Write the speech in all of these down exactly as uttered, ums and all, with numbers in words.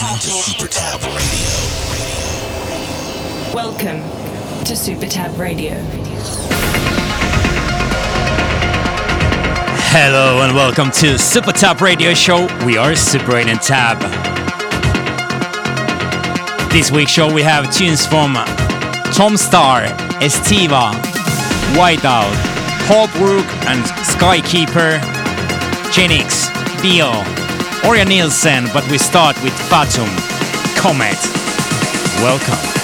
listening to SuperTab Radio. Welcome to SuperTab Radio. Hello and welcome to SuperTab Radio Show. We are Super eight and Tab. This week's show we have tunes from Tom Staar, Estiva, Whiteout, Holbrook and Skykeeper, Genix, i o, Ørjan Nilsen, but we start with Fatum, Comet. Welcome.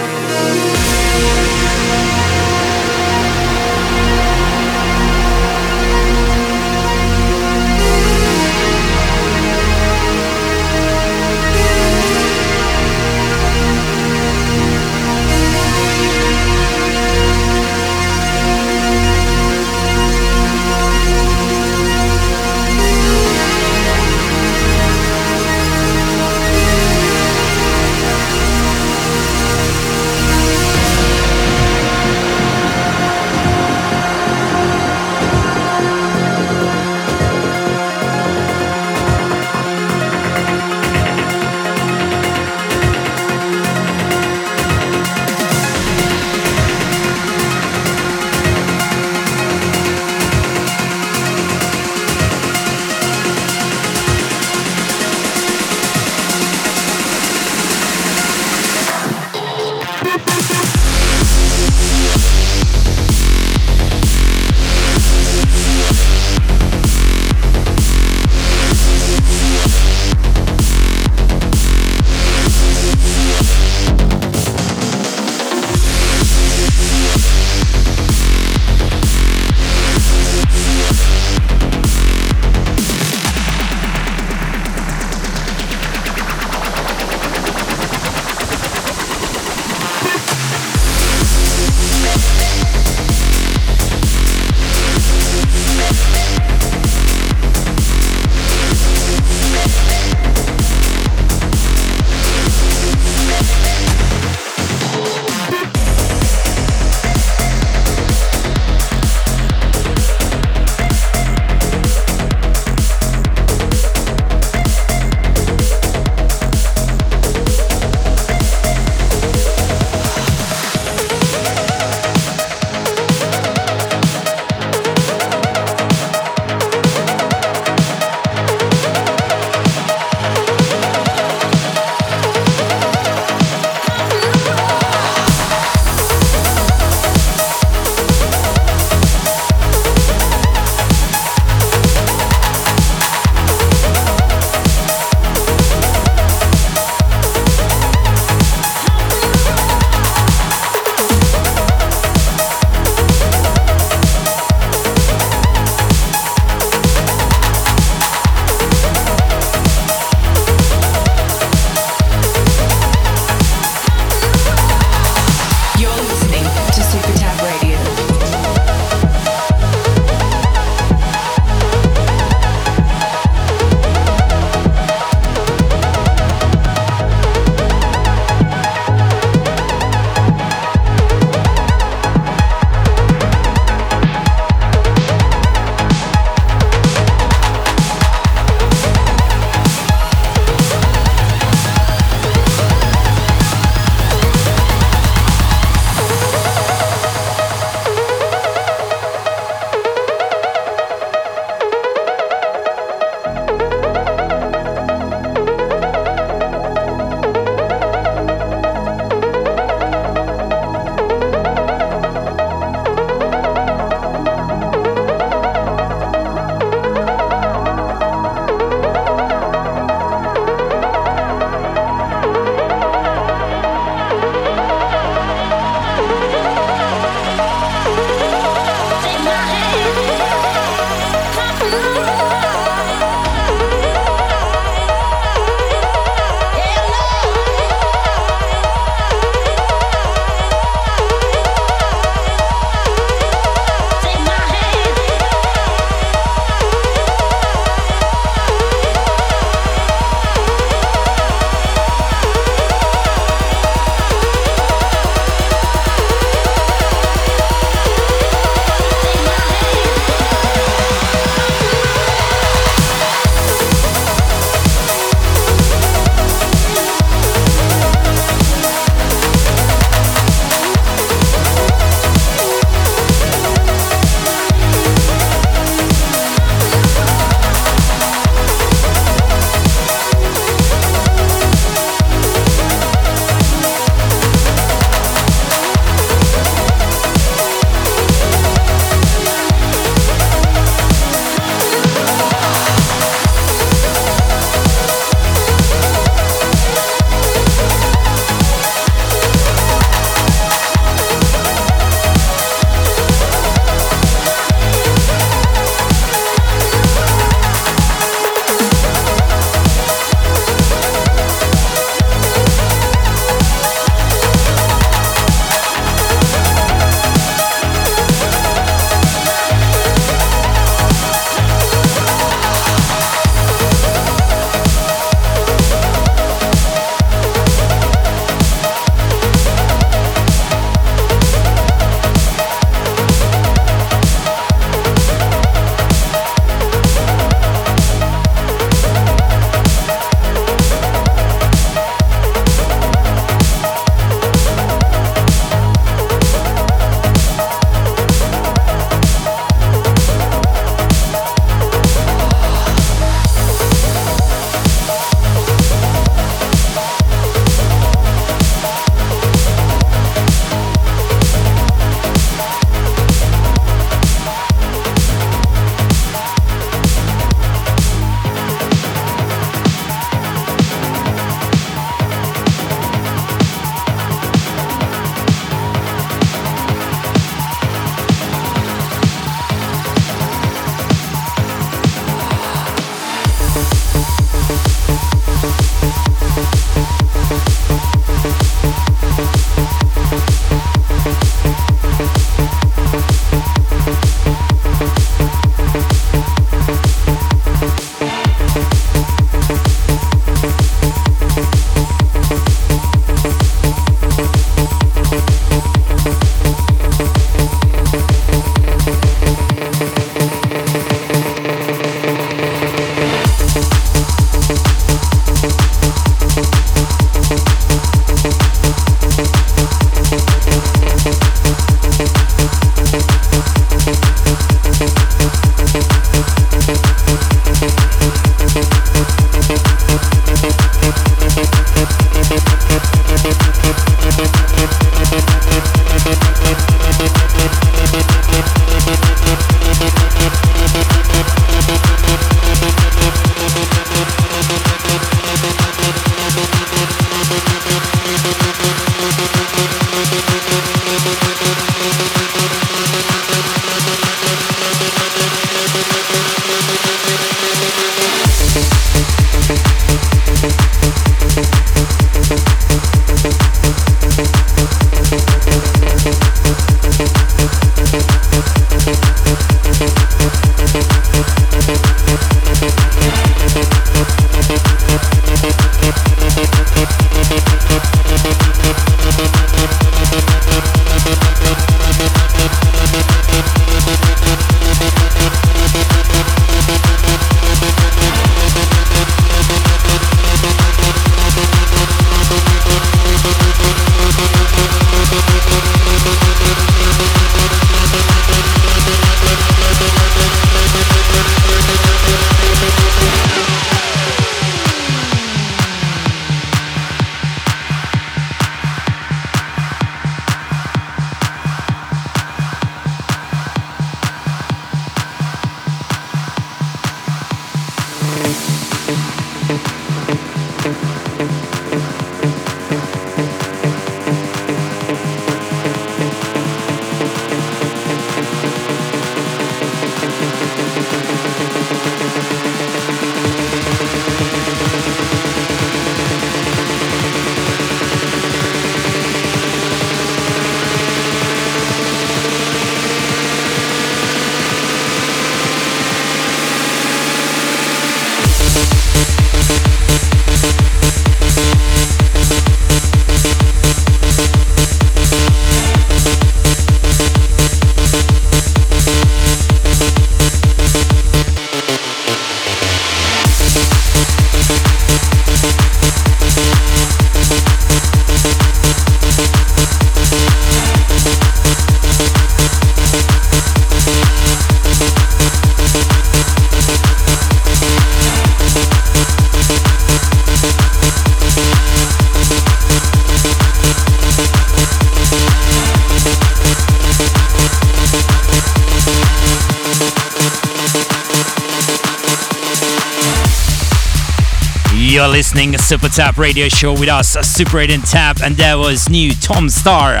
You are listening to SuperTab Radio Show with us, Super eight and Tab, and there was new Tom Staar,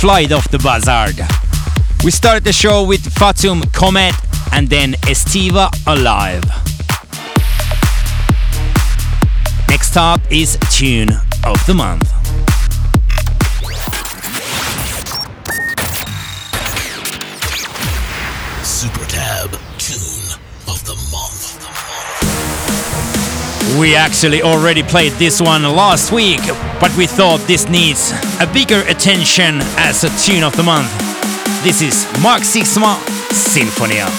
Flight of the Buzzard. We started the show with Fatum, Comet, and then Estiva, Alive. Next up is Tune of the Month. We actually already played this one last week, but we thought this needs a bigger attention as a tune of the month. This is Mark Sixma, Sinfonia.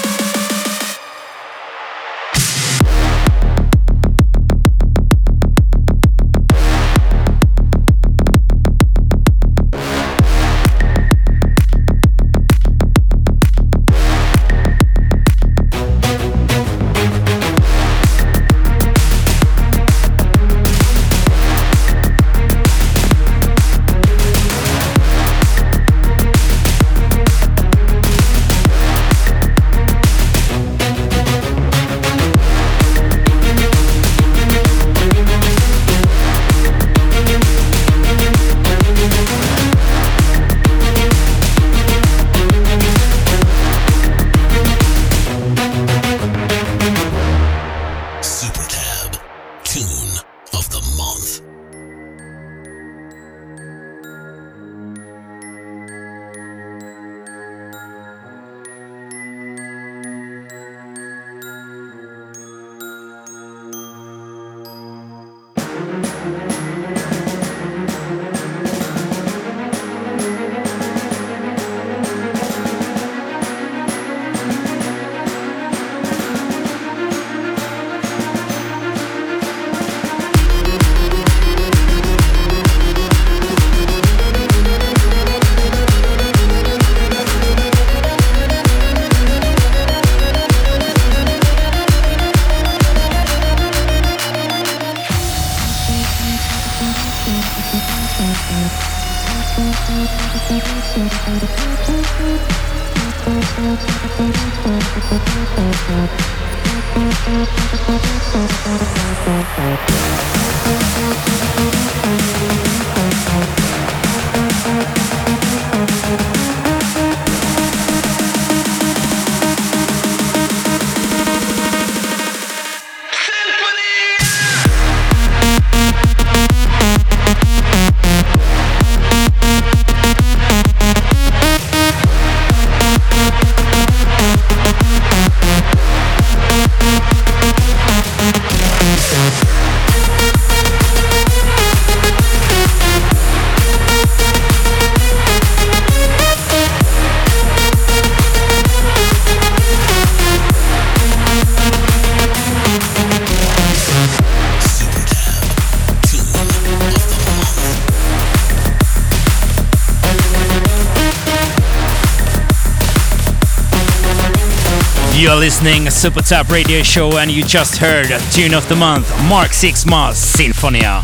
You're listening to SuperTab Radio Show, and you just heard Tune of the Month, Mark Sixma, Sinfonia.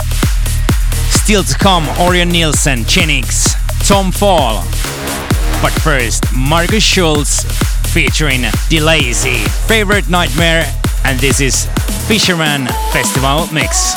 Still to come, Ørjan Nilsen, Genix, Tom Fall. But first, Markus Schulz featuring Delacey, Favorite Nightmare, and this is Fisherman Festival Mix.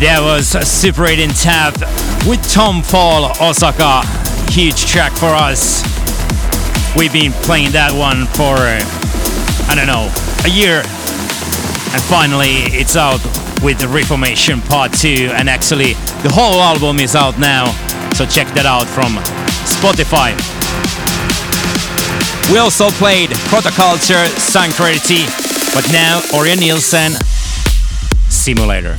That was Super eight and Tab with Tom Fall, Osaka. Huge track for us. We've been playing that one for, I don't know, a year. And finally, it's out with Reformation Part two. And actually, the whole album is out now. So check that out from Spotify. We also played Protoculture, Sanctuary, but now Ørjan Nilsen, Simulator.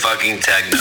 Fucking techno.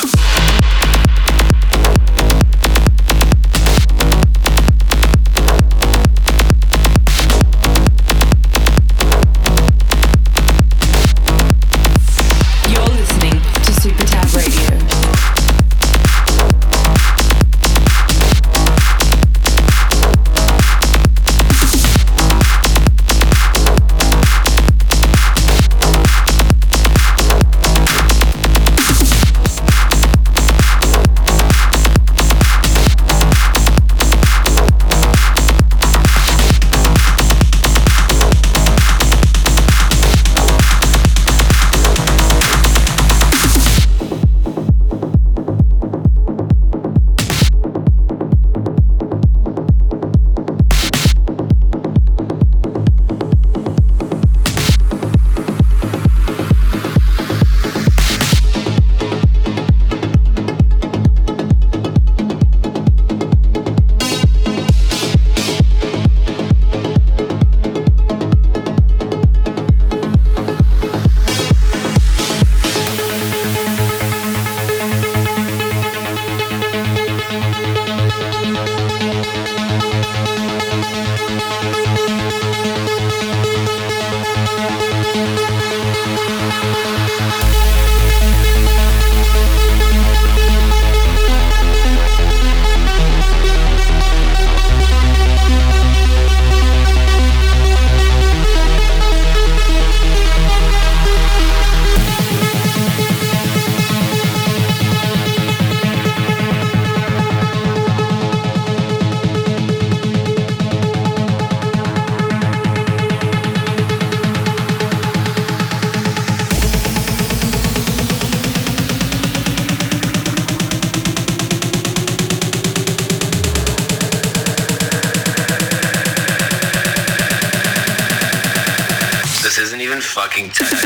fucking techno.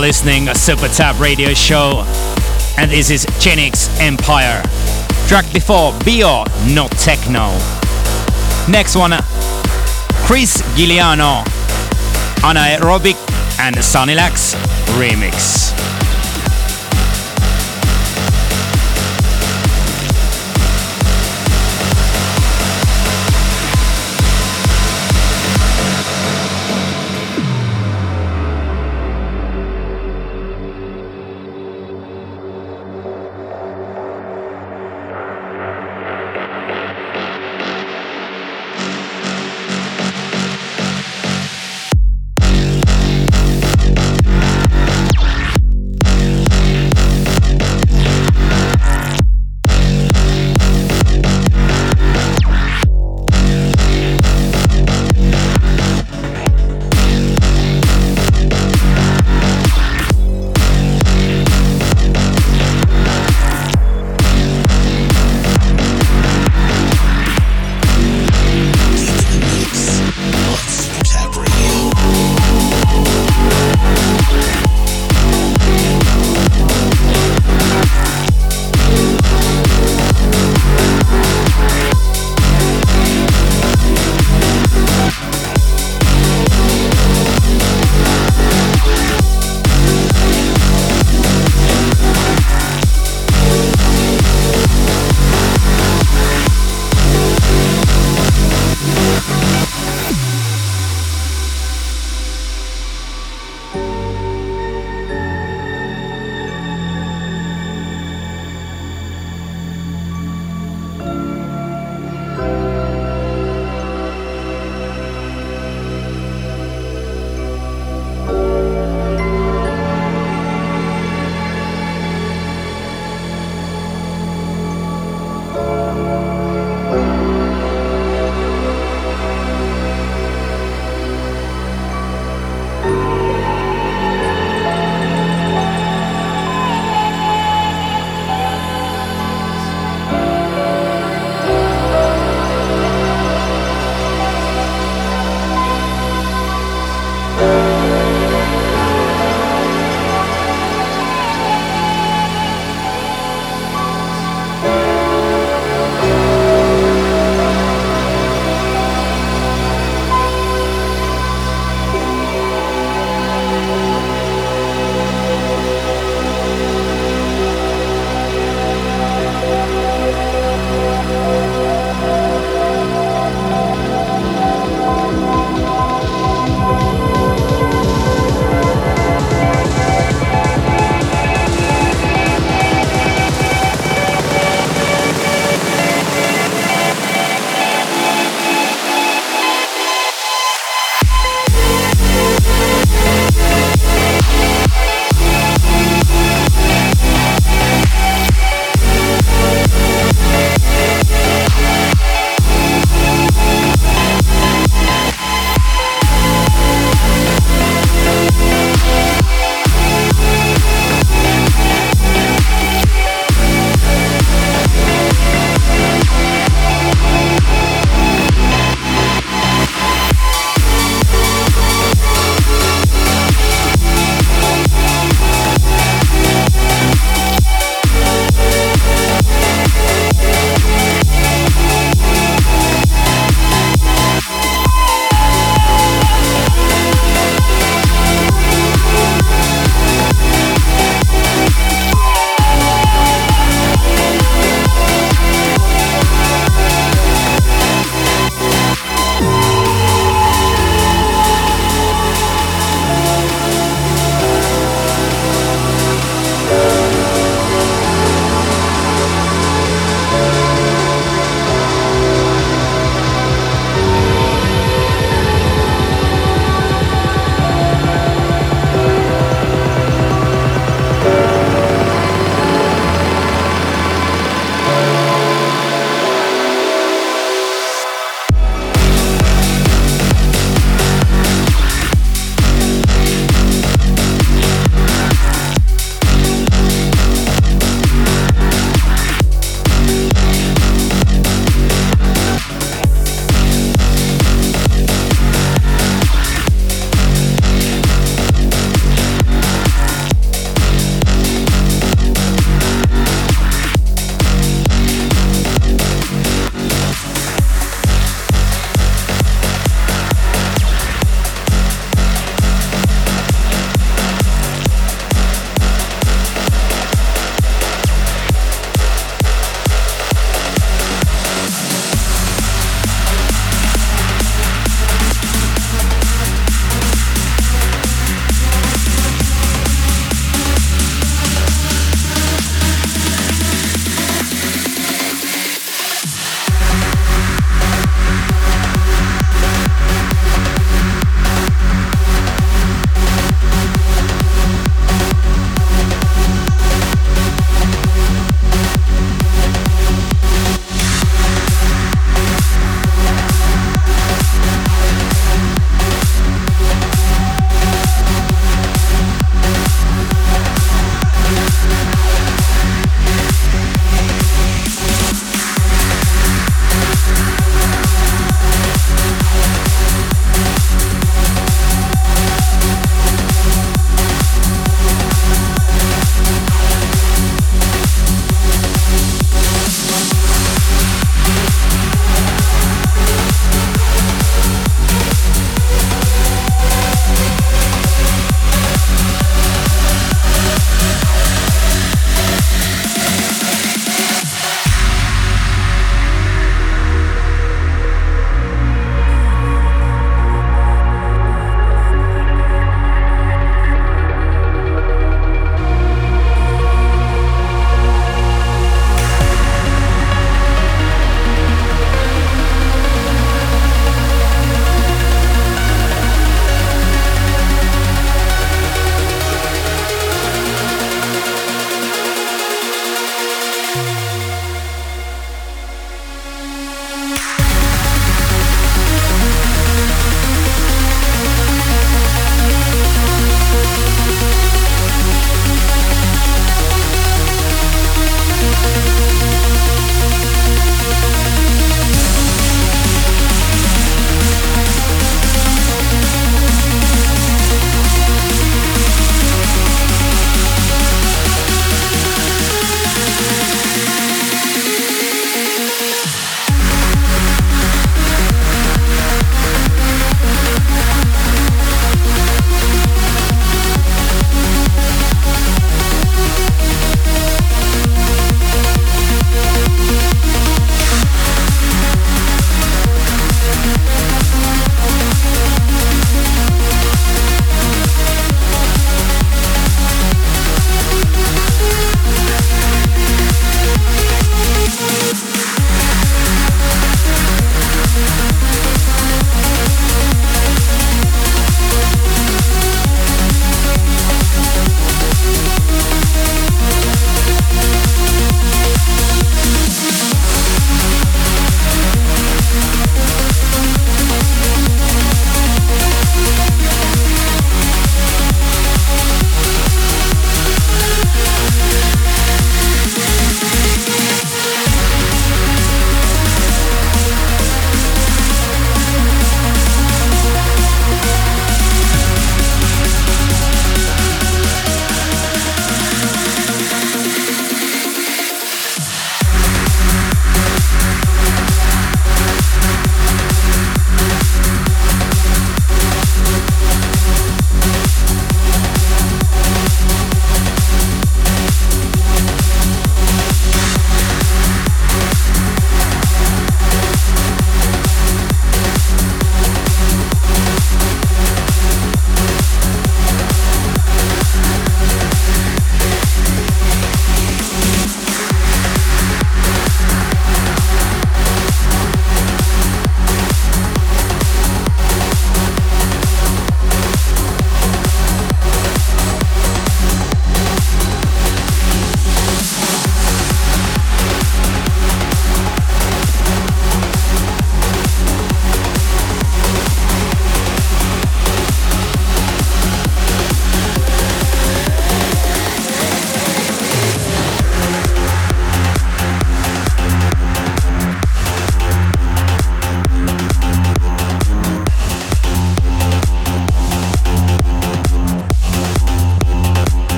are listening to a SuperTab Radio show, and this is Genix Empire. Track before, B O, Not Techno. Next one, Chris Giuliano, Anaerobic and Sunny Lax remix.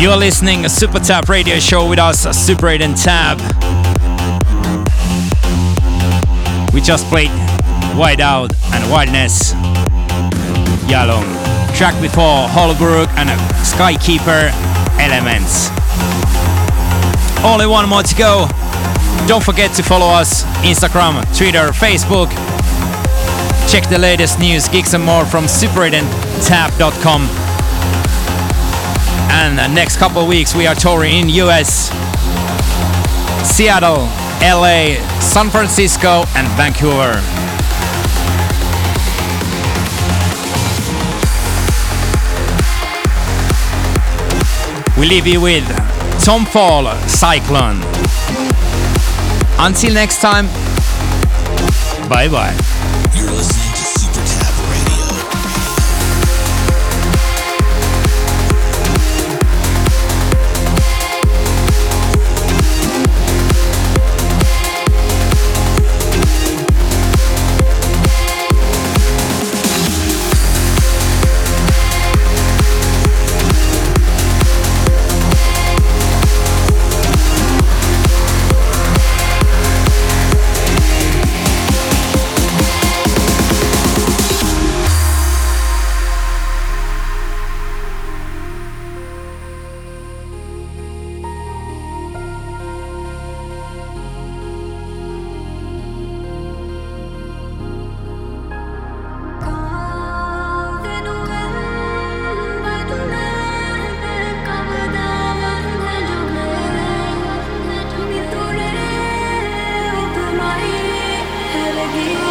You're listening to SuperTab Radio Show with us, Super eight and Tab. We just played Whiteout and Wilderness, Yalung. Track before, Holbrook and Skykeeper, Elements. Only one more to go. Don't forget to follow us, Instagram, Twitter, Facebook. Check the latest news, gigs and more from super eight and tab dot com. And the next couple of weeks we are touring in U S, Seattle, L A, San Francisco and Vancouver. We leave you with Tom Fall, Cyclone. Until next time, bye bye. You're listening to SuperTab Radio. Thank you.